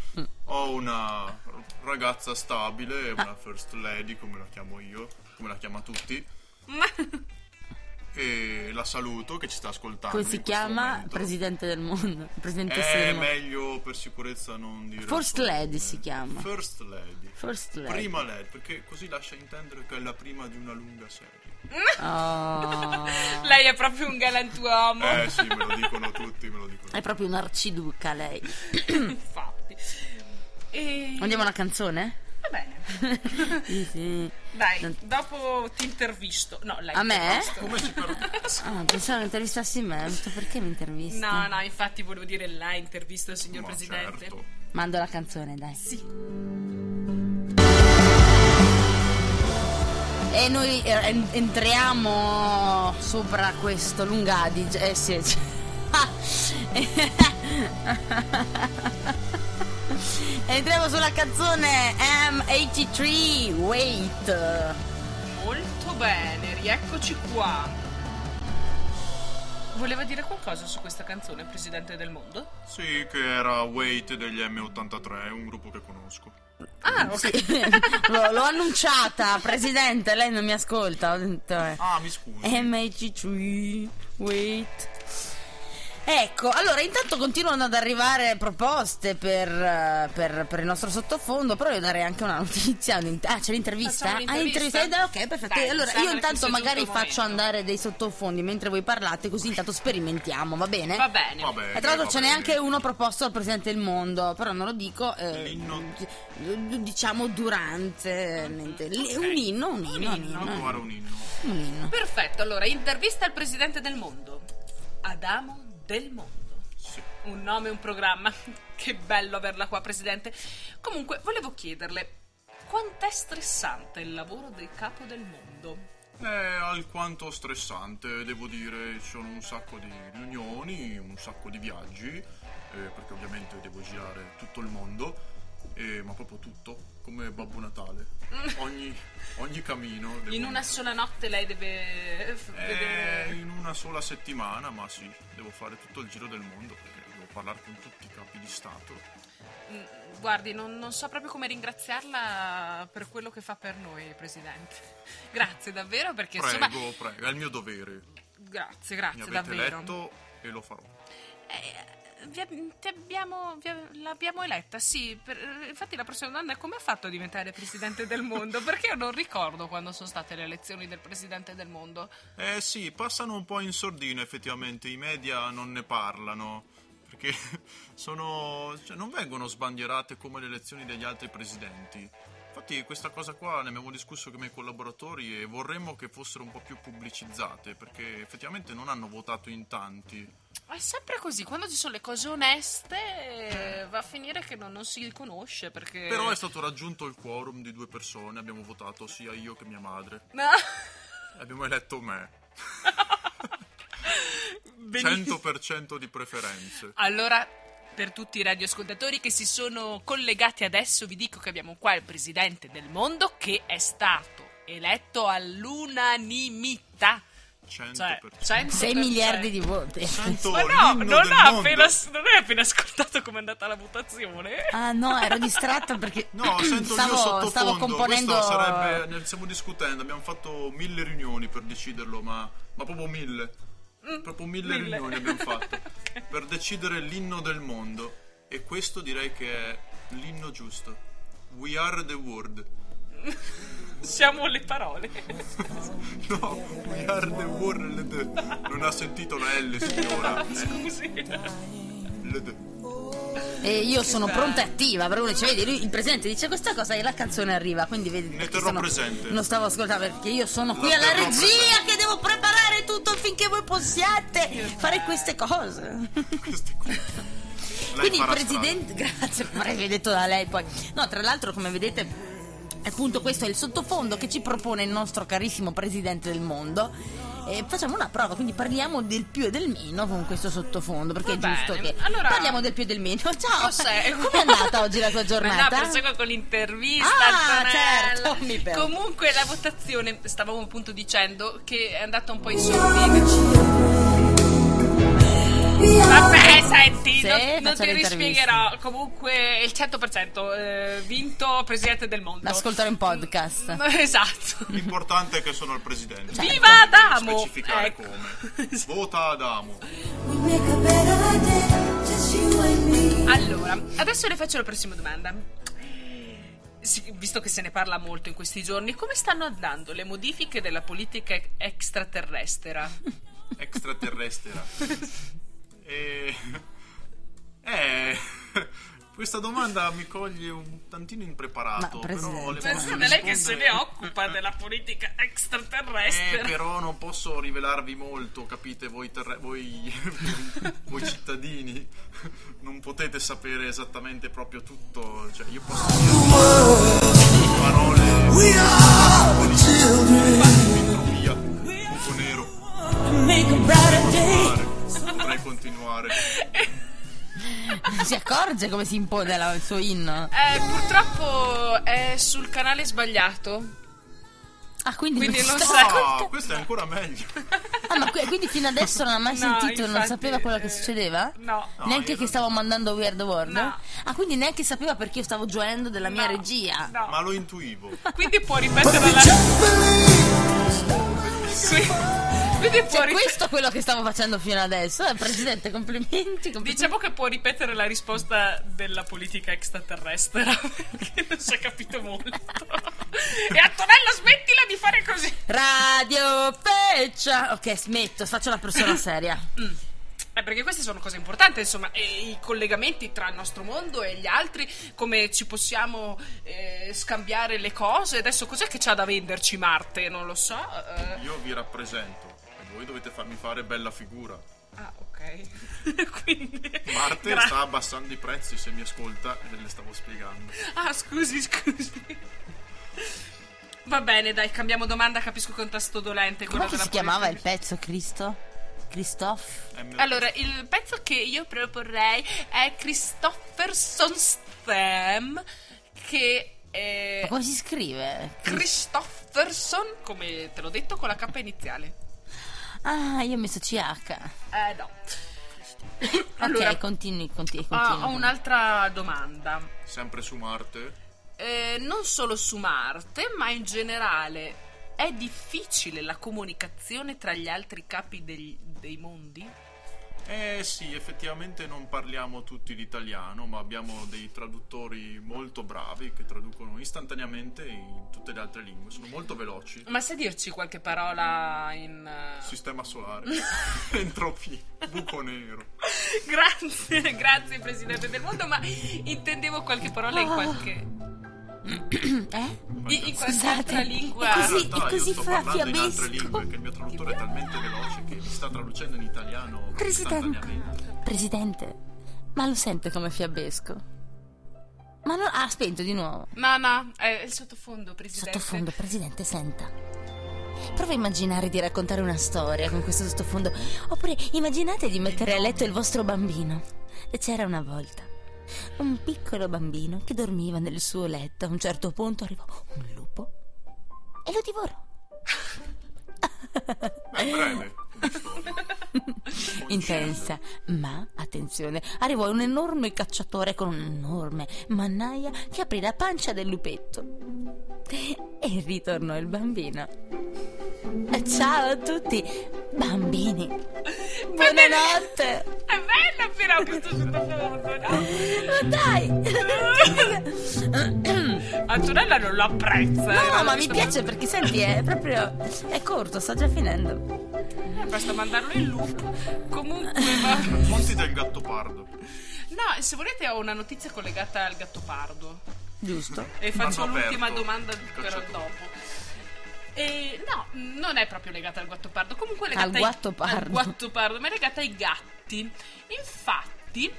Ho una ragazza stabile, una first lady, come la chiamo io, come la chiama tutti. E la saluto, che ci sta ascoltando. Come si chiama? Momento. Presidente del mondo. Presidente è meglio per sicurezza non dire. First lady si chiama. First lady. Prima lady, perché così lascia intendere che è la prima di una lunga serie. Oh. Lei è proprio un galantuomo. Sì, me lo dicono tutti. È proprio un arciduca lei. Infatti. Andiamo alla canzone? Va bene. Sì. Dai, dopo ti intervisto. No, a me? Come si pensavo intervistassi me. Perché mi intervisti? No, infatti volevo dire la intervista al signor presidente. Certo. Mando la canzone, dai. Sì. E noi entriamo sopra questo lunga Adige. Sì. Entriamo sulla canzone M83, Wait. Molto bene, rieccoci qua. Voleva dire qualcosa su questa canzone, Presidente del Mondo? Sì, che era Wait degli M83, un gruppo che conosco. Ah, ok. L'ho annunciata, Presidente, lei non mi ascolta. Ah, mi scusi. M83, Wait. Ecco, allora intanto continuano ad arrivare proposte per il nostro sottofondo, però io darei anche una notizia. Ah, c'è l'intervista? Ok, perfetto. Dai, allora io intanto magari faccio andare dei sottofondi mentre voi parlate, così intanto sperimentiamo, va bene? Va bene. Va bene, e tra l'altro ce n'è anche uno proposto al Presidente del Mondo, però non lo dico, diciamo durante. Okay. Un inno. Perfetto, allora intervista al Presidente del Mondo. Adamo del Mondo, sì. Un nome e un programma. Che bello averla qua, Presidente. Comunque, volevo chiederle, quant'è stressante il lavoro del capo del mondo? Alquanto stressante, devo dire. Sono un sacco di riunioni, un sacco di viaggi, perché ovviamente devo girare tutto il mondo, ma proprio tutto, come Babbo Natale. Ogni cammino devo... In una sola notte lei deve vedere... In una sola settimana, ma sì, devo fare tutto il giro del mondo, perché devo parlare con tutti i capi di Stato. Guardi, non so proprio come ringraziarla per quello che fa per noi, Presidente. Grazie davvero, perché prego, insomma... Prego, è il mio dovere. Grazie davvero. Mi avete eletto e lo farò. L'abbiamo eletta, sì. Infatti la prossima domanda è: come ha fatto a diventare Presidente del Mondo? Perché io non ricordo quando sono state le elezioni del Presidente del Mondo. Sì, passano un po' in sordina effettivamente, i media non ne parlano, perché non vengono sbandierate come le elezioni degli altri presidenti. Infatti questa cosa qua ne abbiamo discusso con i miei collaboratori e vorremmo che fossero un po' più pubblicizzate, perché effettivamente non hanno votato in tanti. Ma è sempre così, quando ci sono le cose oneste va a finire che non si conosce, perché... Però è stato raggiunto il quorum di 2 persone, abbiamo votato sia io che mia madre. No. Abbiamo eletto me. 100% di preferenze. Allora, per tutti i radioascoltatori che si sono collegati adesso, vi dico che abbiamo qua il Presidente del Mondo che è stato eletto all'unanimità. 6 miliardi di voti. Ma no, non hai appena ascoltato com'è andata la votazione? Ah no, ero distratto perché no, sento io sottofondo. Stavo componendo. Questo sarebbe, ne stiamo discutendo, abbiamo fatto 1000 riunioni per deciderlo, ma proprio 1000. Proprio 1000 riunioni abbiamo fatto okay. Per decidere l'inno del mondo, e questo direi che è l'inno giusto. We are the world. Siamo le parole. No, we are the world. Non ha sentito la L, signora. Scusi. E io sono pronta e attiva, però cioè, vedi, lui, il presidente dice questa cosa e la canzone arriva, quindi vedi. Ne terrò presente. Non stavo ascoltando perché io sono qui alla regia presente. Che devo preparare tutto affinché voi possiate fare queste cose. Queste cose. Quindi il presidente, grazie, avrei detto da lei poi. No, tra l'altro come vedete appunto questo è il sottofondo che ci propone il nostro carissimo Presidente del Mondo, e facciamo una prova, quindi parliamo del più e del meno con questo sottofondo, perché è giusto che allora... parliamo del più e del meno. Ciao, come è andata oggi la tua giornata? Ma no, proseguo con l'intervista. Ah, certo. Comunque la votazione, stavamo appunto dicendo che è andata un po' in sordina. Vabbè, senti, non ti rispiegherò. Comunque il 100% vinto Presidente del Mondo. Ascoltare un podcast. Esatto. L'importante è che sono il Presidente. Certo. Viva Adamo! Specificare come. Vota Adamo. Allora, adesso le faccio la prossima domanda. Visto che se ne parla molto in questi giorni, come stanno andando le modifiche della politica extraterrestre? Extraterrestre. Questa domanda mi coglie un tantino impreparato, però le posso rispondere. Lei che se ne occupa della politica extraterrestre. Però non posso rivelarvi molto, capite, voi cittadini non potete sapere esattamente proprio tutto, cioè io posso dire parole mitropia, buco nero, vorrei continuare. Si accorge come si impone il suo inno? Purtroppo è sul canale sbagliato. Ah, quindi non sa. No, questo è ancora meglio. Ah, ma quindi fino adesso non ha mai sentito, infatti, non sapeva quello che succedeva? No. Neanche che stavo mandando We Are the World? No. Ah, quindi neanche sapeva perché io stavo gioendo della mia regia? No. Ma lo intuivo. Quindi può ripetere la... questo è quello che stavo facendo fino adesso. Presidente, complimenti. Diciamo che può ripetere la risposta della politica extraterrestre, perché non si è capito molto. E Antonella, smettila di fare così. Radio Feccia. Ok, smetto, faccio la persona seria. Perché queste sono cose importanti, insomma, e i collegamenti tra il nostro mondo e gli altri, come ci possiamo scambiare le cose. Adesso cos'è che c'ha da venderci Marte? Non lo so. Io vi rappresento e voi dovete farmi fare bella figura. Ah, ok. Quindi Marte sta abbassando i prezzi, se mi ascolta, e le stavo spiegando. Ah, scusi. Va bene, dai, cambiamo domanda, capisco che è un tasto dolente. Come che si chiamava il pezzo, Christoph? Allora, il pezzo che io proporrei è Christopherson Stem, che è... Ma come si scrive? Christopherson, come te l'ho detto, con la K iniziale. Ah, io ho messo CH. No. Allora, ok, continui. Ho un'altra domanda. Sempre su Marte? Non solo su Marte, ma in generale... È difficile la comunicazione tra gli altri capi dei mondi? Sì, effettivamente non parliamo tutti l'italiano, ma abbiamo dei traduttori molto bravi che traducono istantaneamente in tutte le altre lingue, sono molto veloci. Ma sai dirci qualche parola in... Sistema solare, entropia, buco nero. Grazie Presidente del mondo, ma intendevo qualche parola in qualche... In qualche altra lingua. È così parlando in altre lingue, che il mio traduttore è talmente veloce che mi sta traducendo in italiano. Presidente, ma lo sente come fiabesco? Ma no, spento di nuovo. No, è il sottofondo, Presidente. Senta. Prova a immaginare di raccontare una storia con questo sottofondo. Oppure immaginate di mettere a letto il vostro bambino. E c'era una volta un piccolo bambino che dormiva nel suo letto. A un certo punto arrivò un lupo e lo divorò. Intensa, ma attenzione, arrivò un enorme cacciatore con un'enorme mannaia che aprì la pancia del lupetto e ritornò il bambino. Ciao a tutti, bambini, buonanotte. È bello però questo sottofondo, no? Ma dai, Antonella non lo apprezza. No, ma mi piace perché senti, è proprio, è corto, sta già finendo. Basta mandarlo in loop. Comunque Monti del Gattopardo. No, se volete ho una notizia collegata al Gattopardo. Giusto. E faccio l'ultima domanda però dopo. No, non è proprio legata al Gattopardo. Comunque è legata al Gattopardo, ma è legata ai gatti. Infatti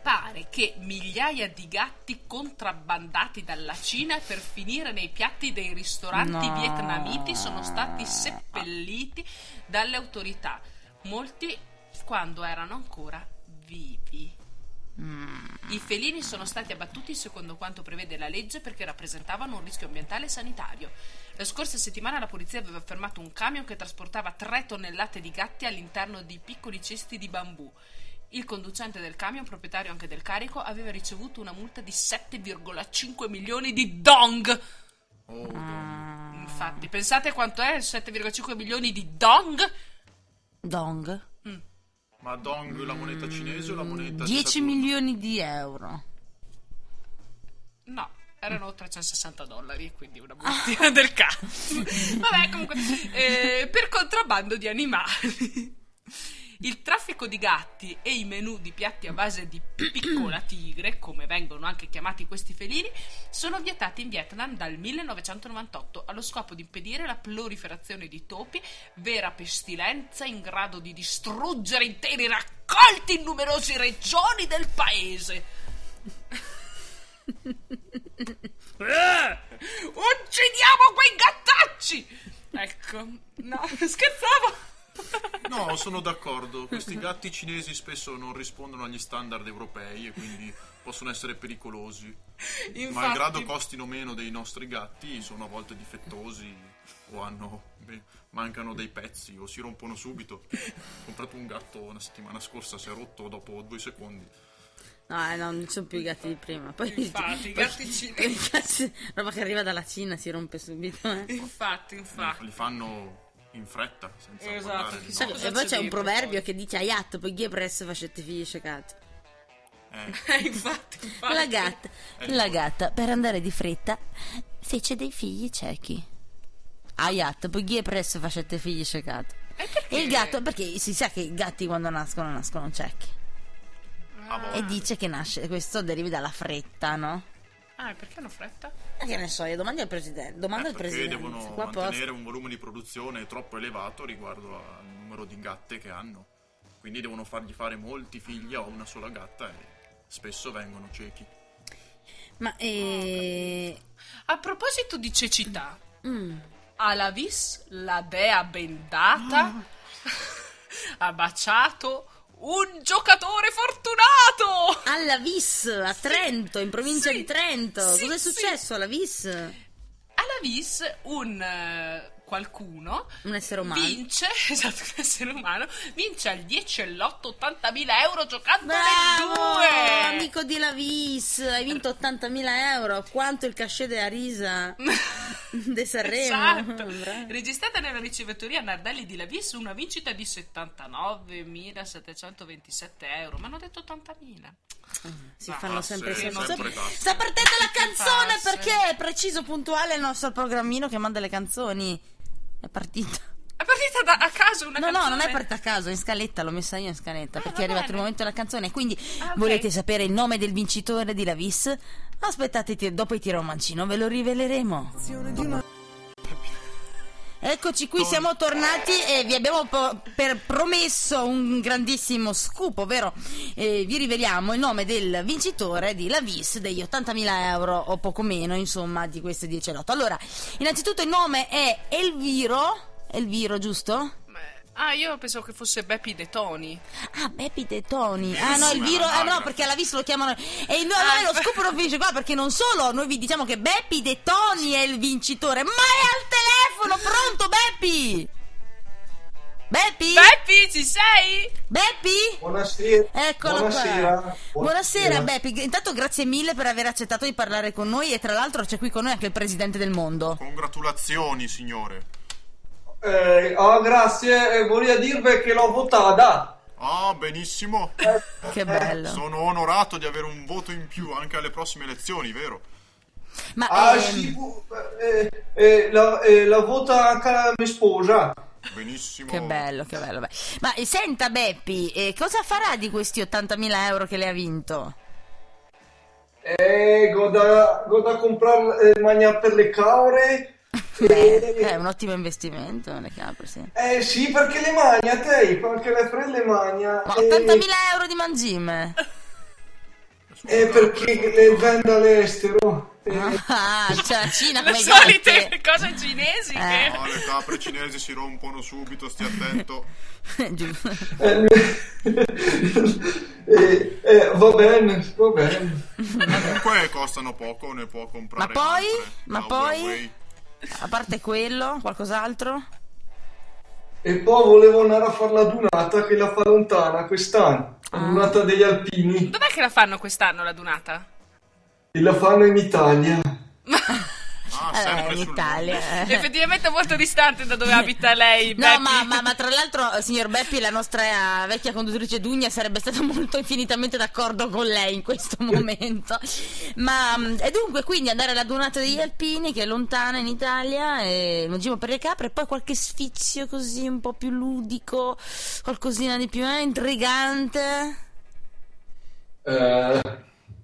pare che migliaia di gatti contrabbandati dalla Cina per finire nei piatti dei ristoranti vietnamiti sono stati seppelliti dalle autorità, molti quando erano ancora vivi. I felini sono stati abbattuti secondo quanto prevede la legge perché rappresentavano un rischio ambientale e sanitario. La scorsa settimana la polizia aveva fermato un camion che trasportava 3 tonnellate di gatti all'interno di piccoli cesti di bambù. Il conducente del camion, proprietario anche del carico, aveva ricevuto una multa di 7,5 milioni di dong. Infatti, pensate quanto è 7,5 milioni di dong? Dong? Ma dong, la moneta cinese o la moneta... 10 milioni di euro. No, erano $360, quindi una multina del cazzo. Vabbè, comunque, per contrabbando di animali. Il traffico di gatti e i menù di piatti a base di piccola tigre, come vengono anche chiamati questi felini, sono vietati in Vietnam dal 1998 allo scopo di impedire la proliferazione di topi, vera pestilenza in grado di distruggere interi raccolti in numerose regioni del paese. Uccidiamo quei gattacci! Ecco, no, scherzavo. No, sono d'accordo. Questi gatti cinesi spesso non rispondono agli standard europei e quindi possono essere pericolosi. Infatti, malgrado costino meno dei nostri gatti, sono a volte difettosi. o hanno, mancano dei pezzi o si rompono subito. Ho comprato un gatto la settimana scorsa, si è rotto dopo 2 secondi. No, non sono più i gatti di prima. Poi, infatti, i gatti cinesi, roba che arriva dalla Cina, si rompe subito. Infatti. Li fanno in fretta, senza guardare. Esatto. E poi c'è un proverbio che dice aiat, poi ghi presso facete finisce gatto. Infatti. La gatta, per andare di fretta, fece dei figli ciechi. Aiat, poi ghi presso facete figli ciecato. E il gatto, perché si sa che i gatti quando nascono ciechi. E dice che nasce, questo deriva dalla fretta, no? Ah, perché una fretta? Che ne so, io domando al presidente. Perché devono mantenere un volume di produzione troppo elevato riguardo al numero di gatte che hanno. Quindi devono fargli fare molti figli a una sola gatta e spesso vengono ciechi. Ma a proposito di cecità, alla Vis, la dea bendata, ha baciato un giocatore fortunato! Alla Vis, a Trento, in provincia di Trento. Cos'è successo alla Vis? Alla Vis un essere umano vince al 10 e l'8 80.000 euro giocando le due. Amico di La Vis, hai vinto 80.000 euro, quanto il cachet della risa de Sanremo. Esatto. Registrata nella ricevettoria Nardelli di La Vis una vincita di 79.727 euro, ma hanno detto 80.000. Si fanno sempre sta partendo la canzone, perché è preciso, puntuale il nostro programmino che manda le canzoni. È partita a caso una canzone? No, non è partita a caso, in scaletta, l'ho messa io in scaletta, perché è arrivato il momento della canzone. Quindi volete sapere il nome del vincitore di La Vis? Aspettate, dopo il tiro a mancino ve lo riveleremo. Eccoci qui, siamo tornati e vi abbiamo promesso un grandissimo scoop, ovvero vi riveliamo il nome del vincitore di La Vis, degli 80.000 euro o poco meno, insomma, di queste 10 lotto. Allora, innanzitutto il nome è Elviro, giusto? Io pensavo che fosse Beppi De Toni. Beppi De Toni. No, Elviro. No, perché alla Vis lo chiamano. E noi lo scopo non finisce qua, perché non solo noi vi diciamo che Beppi De Toni è il vincitore, ma è al telefono. Pronto, Beppi? Beppi, ci sei? Beppi? Buonasera. Eccolo qua. Buonasera, Beppi. Intanto grazie mille per aver accettato di parlare con noi. E tra l'altro c'è qui con noi anche il presidente del mondo. Congratulazioni, signore. Grazie, vorrei dirvi che l'ho votata. Benissimo. Che bello. Sono onorato di avere un voto in più anche alle prossime elezioni, vero? Ma la vota anche la mia sposa. Benissimo. Che bello. Beh. Ma senta, Beppi, cosa farà di questi 80.000 euro che le ha vinto? Goda comprare magna per le caure. È un ottimo investimento le capre, sì. Sì, perché le magna te, perché le frelle magna. Ma 80.000 euro di mangime. Perché le vende all'estero. Cioè Cina, le solite cose cinesi che... No, le capre cinesi si rompono subito, stia attento. Va bene. Comunque costano poco, ne può comprare. Ma poi? A parte quello, qualcos'altro? E poi volevo andare a fare la dunata che la fa lontana quest'anno. La dunata degli alpini. Dov'è che la fanno quest'anno la dunata? E la fanno in Italia. In Italia. Effettivamente molto distante da dove abita lei, Beppi. No, ma tra l'altro, signor Beppi, la nostra vecchia conduttrice Dugna sarebbe stata molto infinitamente d'accordo con lei in questo momento. Ma e dunque, quindi andare alla donata degli alpini, che è lontana in Italia, e mangiamo per le capre, e poi qualche sfizio così un po' più ludico, qualcosina di più intrigante.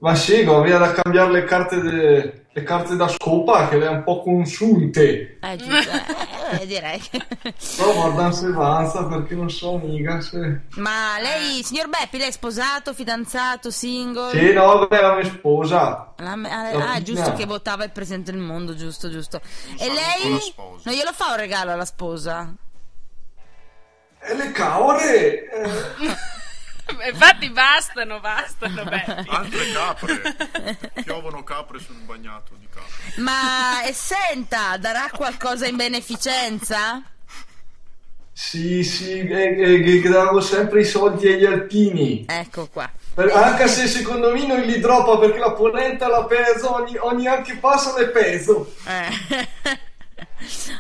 Ma sì, via da cambiare le carte le carte da scopa, che le è un po' consulte. Giusto, direi che... Però guarda se avanza, perché non so mica se... Ma lei, signor Beppi, lei è sposato, fidanzato, single? Sì, no, è la mia sposa. Giusto che votava il presidente del mondo, giusto. E lei? Non glielo fa un regalo alla sposa? E le caure! infatti bastano Beppi. Altre capre, piovono capre sul bagnato di capre. Ma senta, darà qualcosa in beneficenza? Sì, danno sempre i soldi agli alpini. Ecco qua. Anche se secondo me non li droppa, perché la polenta la peso, ogni anno che passa le peso.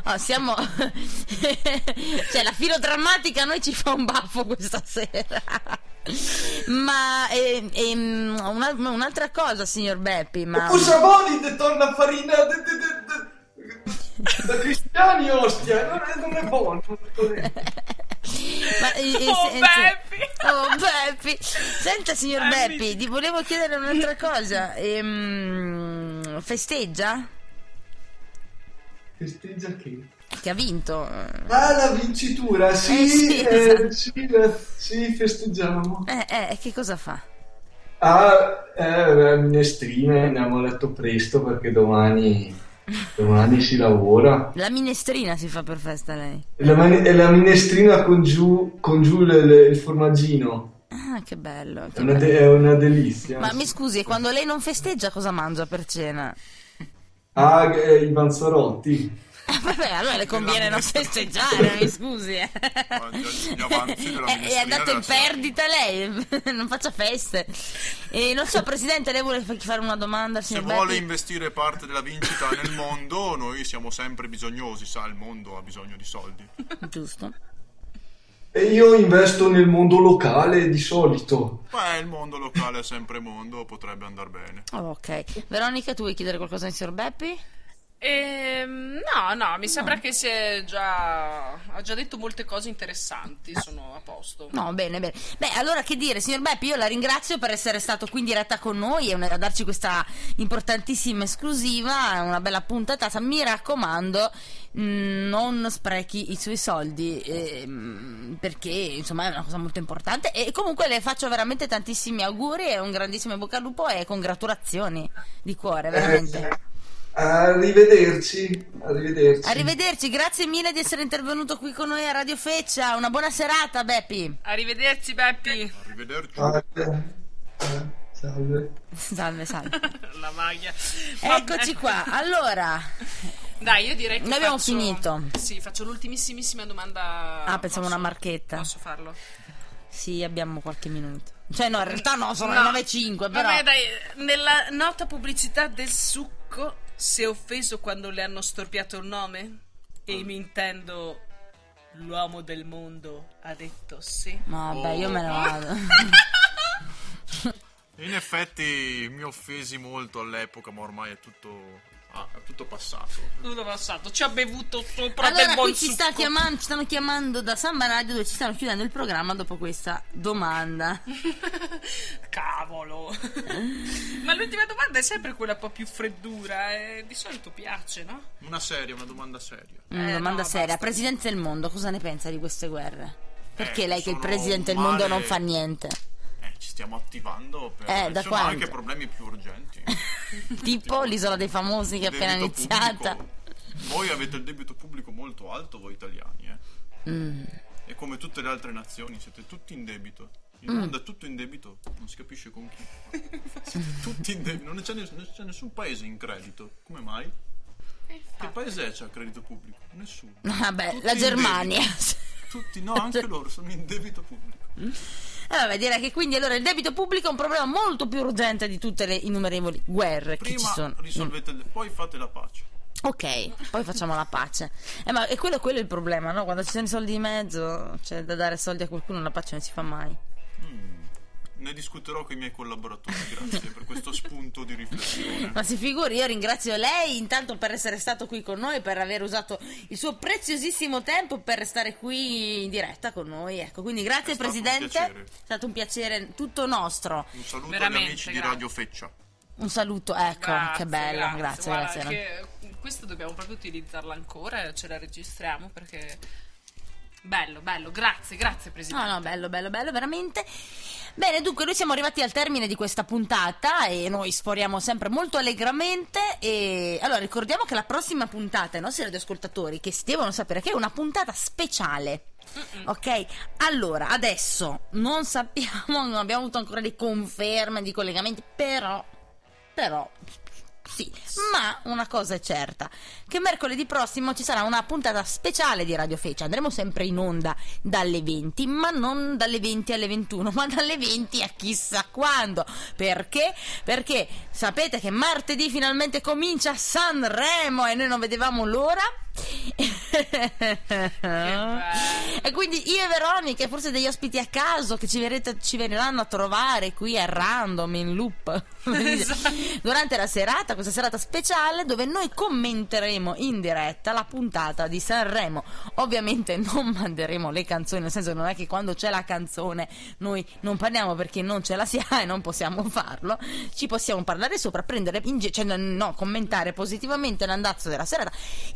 Oh, siamo cioè la filodrammatica a noi ci fa un baffo questa sera. Ma un'altra cosa, signor Beppi, ma Pusabolid torna farina da cristiani, ostia, non è buono. Ma, Beppi. Senta, signor Beppi, ti volevo chiedere un'altra cosa. Festeggia? Festeggia che ha vinto? Ah, la vincitura, sì, festeggiamo. Che cosa fa? Minestrine, andiamo a letto presto perché domani si lavora. La minestrina si fa per festa lei? La minestrina con giù il formaggino. Ah, che bello. È una delizia. Ma mi scusi, quando lei non festeggia cosa mangia per cena? Ah, i panzarotti. Vabbè, allora le conviene non festeggiare, mi scusi. È andato in perdita lei, non faccia feste. Non so, Presidente, lei vuole fare una domanda? Se vuole investire parte della vincita nel mondo, noi siamo sempre bisognosi, sa, il mondo ha bisogno di soldi. Giusto. E io investo nel mondo locale di solito. Beh, il mondo locale è sempre mondo, potrebbe andar bene. Oh, ok. Veronica, tu vuoi chiedere qualcosa al signor Beppi? No, mi sembra che ha già detto molte cose interessanti, sono a posto. No, bene. Beh, allora che dire, signor Beppi, io la ringrazio per essere stato qui in diretta con noi e a darci questa importantissima esclusiva, una bella puntata. Mi raccomando, non sprechi i suoi soldi, perché insomma è una cosa molto importante. E comunque le faccio veramente tantissimi auguri e un grandissimo in bocca al lupo e congratulazioni di cuore, veramente. Arrivederci, grazie mille di essere intervenuto qui con noi a Radio Feccia. Una buona serata, Beppi. Arrivederci, Beppi. Arrivederci. Salve. La maglia. Eccoci qua. Allora, dai, io direi che abbiamo finito. Sì, faccio l'ultimissimissima domanda. Pensavo una marchetta. Posso farlo? Sì, abbiamo qualche minuto. Cioè no, in realtà no, sono le 9:05, però. Vabbè, dai, nella nota pubblicità del succo si è offeso quando le hanno storpiato il nome? E mi intendo, l'uomo del mondo ha detto sì. No, vabbè, io me ne vado. In effetti mi offesi molto all'epoca, ma ormai è tutto... Tutto passato, ci ha bevuto sopra. Allora, del buon succo. Allora, qui ci stanno chiamando da Samba Radio, dove ci stanno chiudendo il programma dopo questa domanda. Cavolo. Ma l'ultima domanda è sempre quella un po' più freddura, di solito piace, no? Una domanda seria. Una domanda seria, basta. Presidente del mondo, cosa ne pensa di queste guerre? Perché lei che è il Presidente del mondo non fa niente? Ci stiamo attivando per ci sono anche problemi più urgenti. Tipo l'Isola dei Famosi, che è appena iniziata. Voi avete il debito pubblico molto alto, voi italiani, e come tutte le altre nazioni siete tutti in debito. Il mondo è tutto in debito, non si capisce con chi. Siete tutti in debito, non c'è nessun paese in credito. Come mai? Che paese c'ha credito pubblico? Nessuno. Vabbè, tutti la Germania. Tutti, no, anche loro sono in debito pubblico. Vabbè, direi che quindi allora il debito pubblico è un problema molto più urgente di tutte le innumerevoli guerre. Prima che ci sono. Risolvetele, poi fate la pace. Ok, poi facciamo la pace. Ma quello è il problema, no? Quando ci sono i soldi in mezzo, cioè da dare soldi a qualcuno, la pace non si fa mai. Ne discuterò con i miei collaboratori, grazie per questo spunto di riflessione. Ma si figuri, io ringrazio lei intanto per essere stato qui con noi, per aver usato il suo preziosissimo tempo per restare qui in diretta con noi. Ecco, quindi grazie Presidente, è stato un piacere tutto nostro. Un saluto veramente, agli amici di Radio Feccia. Un saluto, ecco, grazie, che bello, grazie. Guarda, questo dobbiamo proprio utilizzarla ancora, ce la registriamo perché... Bello, grazie Presidente. No, bello, veramente. Bene, dunque noi siamo arrivati al termine di questa puntata e noi sforiamo sempre molto allegramente. E allora ricordiamo che la prossima puntata, ai nostri radioascoltatori che devono sapere che è una puntata speciale. Ok, allora adesso non sappiamo, non abbiamo avuto ancora le conferme di collegamenti, però sì, ma una cosa è certa, che mercoledì prossimo ci sarà una puntata speciale di Radio Feccia. Andremo sempre in onda dalle 20, ma non dalle 20 alle 21, ma dalle 20 a chissà quando. Perché? Perché sapete che martedì finalmente comincia Sanremo e noi non vedevamo l'ora. E quindi io e Veronica e forse degli ospiti a caso che ci verranno a trovare qui a random in loop durante la serata, questa serata speciale dove noi commenteremo in diretta la puntata di Sanremo. Ovviamente non manderemo le canzoni, nel senso che non è che quando c'è la canzone noi non parliamo, perché non ce la si ha e non possiamo farlo. Ci possiamo parlare sopra, prendere in giro, cioè no, commentare positivamente l'andazzo della serata.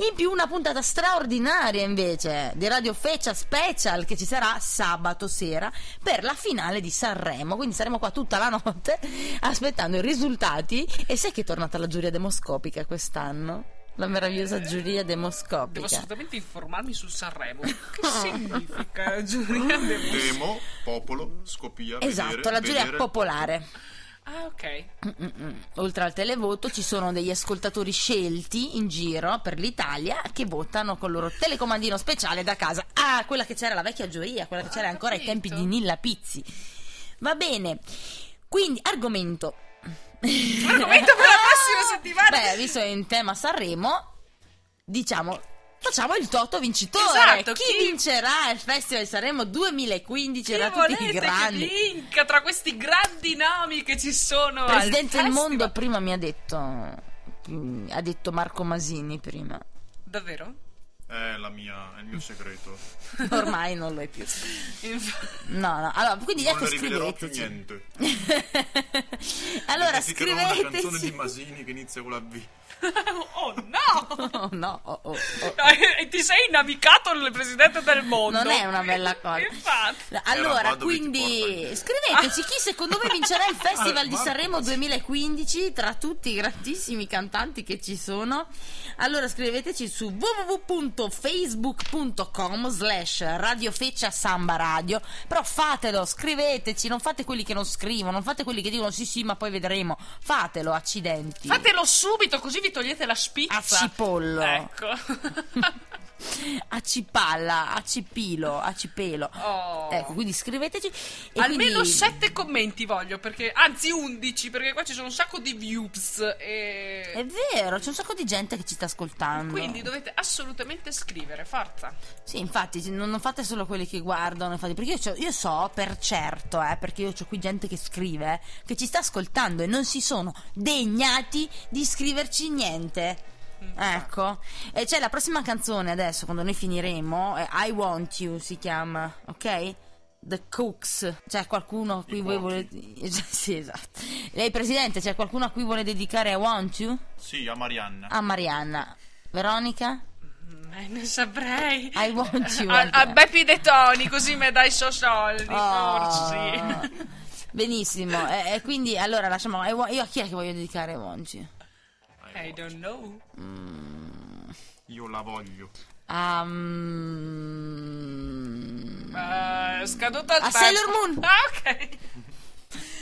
In più una puntata straordinaria invece di Radio Feccia Special che ci sarà sabato sera per la finale di Sanremo, quindi saremo qua tutta la notte aspettando i risultati. E sai che è tornata la giuria demoscopica quest'anno? La meravigliosa giuria demoscopica. Devo assolutamente informarmi su Sanremo. Che significa giuria demoscopica? Demo, popolo, scopia, esatto, vedere, la giuria popolare. Ah, ok. Oltre al televoto ci sono degli ascoltatori scelti in giro per l'Italia che votano col loro telecomandino speciale da casa. Ah, quella che c'era la vecchia giuria, quella che c'era ancora ai tempi di Nilla Pizzi. Va bene. Quindi argomento per la prossima settimana. Beh, visto che è in tema Sanremo, diciamo facciamo il toto vincitore. Esatto, chi vincerà il Festival di Sanremo 2015? Era tutti i grandi. Chi vinca tra questi grandi nomi che ci sono? Presidente del mondo prima mi ha detto Marco Masini prima. Davvero? È il mio segreto. Ormai non lo è più. No. Allora, quindi ecco, scriveteci. Non ne rivelerò più niente. Allora, scriveteci una canzone di Masini che inizia con la V. Oh no! Oh no! Oh. Ti sei inamicato il presidente del mondo. Non è una bella cosa. Infatti. Allora, quindi scriveteci chi secondo voi vincerà il Festival di Sanremo 2015 tra tutti i grandissimi cantanti che ci sono. Allora scriveteci su www.facebook.com/radiofecciasambaradio. Però fatelo, scriveteci, non fate quelli che non scrivono, non fate quelli che dicono sì ma poi vedremo. Fatelo, accidenti. Fatelo subito, così vi togliete la spizza a cipollo, ecco. A cipalla, a cipilo, a cipelo. Ecco, quindi scriveteci e almeno 7 commenti voglio, perché anzi 11, perché qua ci sono un sacco di views e... è vero, c'è un sacco di gente che ci sta ascoltando, quindi dovete assolutamente scrivere, forza. Sì, infatti non fate solo quelli che guardano, infatti, perché io so per certo, perché io c'ho qui gente che scrive, che ci sta ascoltando e non si sono degnati di scriverci niente. Ecco, e c'è la prossima canzone adesso quando noi finiremo, I Want You si chiama, ok? The Cooks. C'è qualcuno a cui voi volete... Sì, esatto. Lei presidente, c'è qualcuno a cui vuole dedicare I Want You? Sì, a Marianna. A Marianna. Veronica? Non saprei. I Want You. A Beppi De Toni, così mi dai so soldi, forse. Benissimo. E quindi allora lasciamo io a chi è che voglio dedicare I Want You? I don't know. Io la voglio. Scaduto al a Sailor Moon. Ok.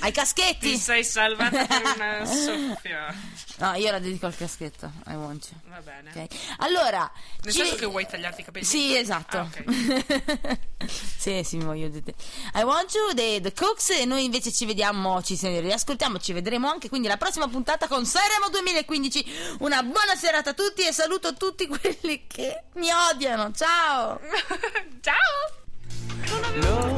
Ai caschetti. Ti sei salvata per una soffia. No, io la dedico al caschetto. I want you. Va bene. Okay. Allora, nel senso che vuoi tagliarti i capelli? Sì, esatto. Okay. sì, mi voglio dire. I want you, the Cooks. E noi invece ci vediamo, ci riascoltiamo, ci vedremo anche quindi la prossima puntata con Sanremo 2015. Una buona serata a tutti e saluto tutti quelli che mi odiano. Ciao. Ciao. Non avevo...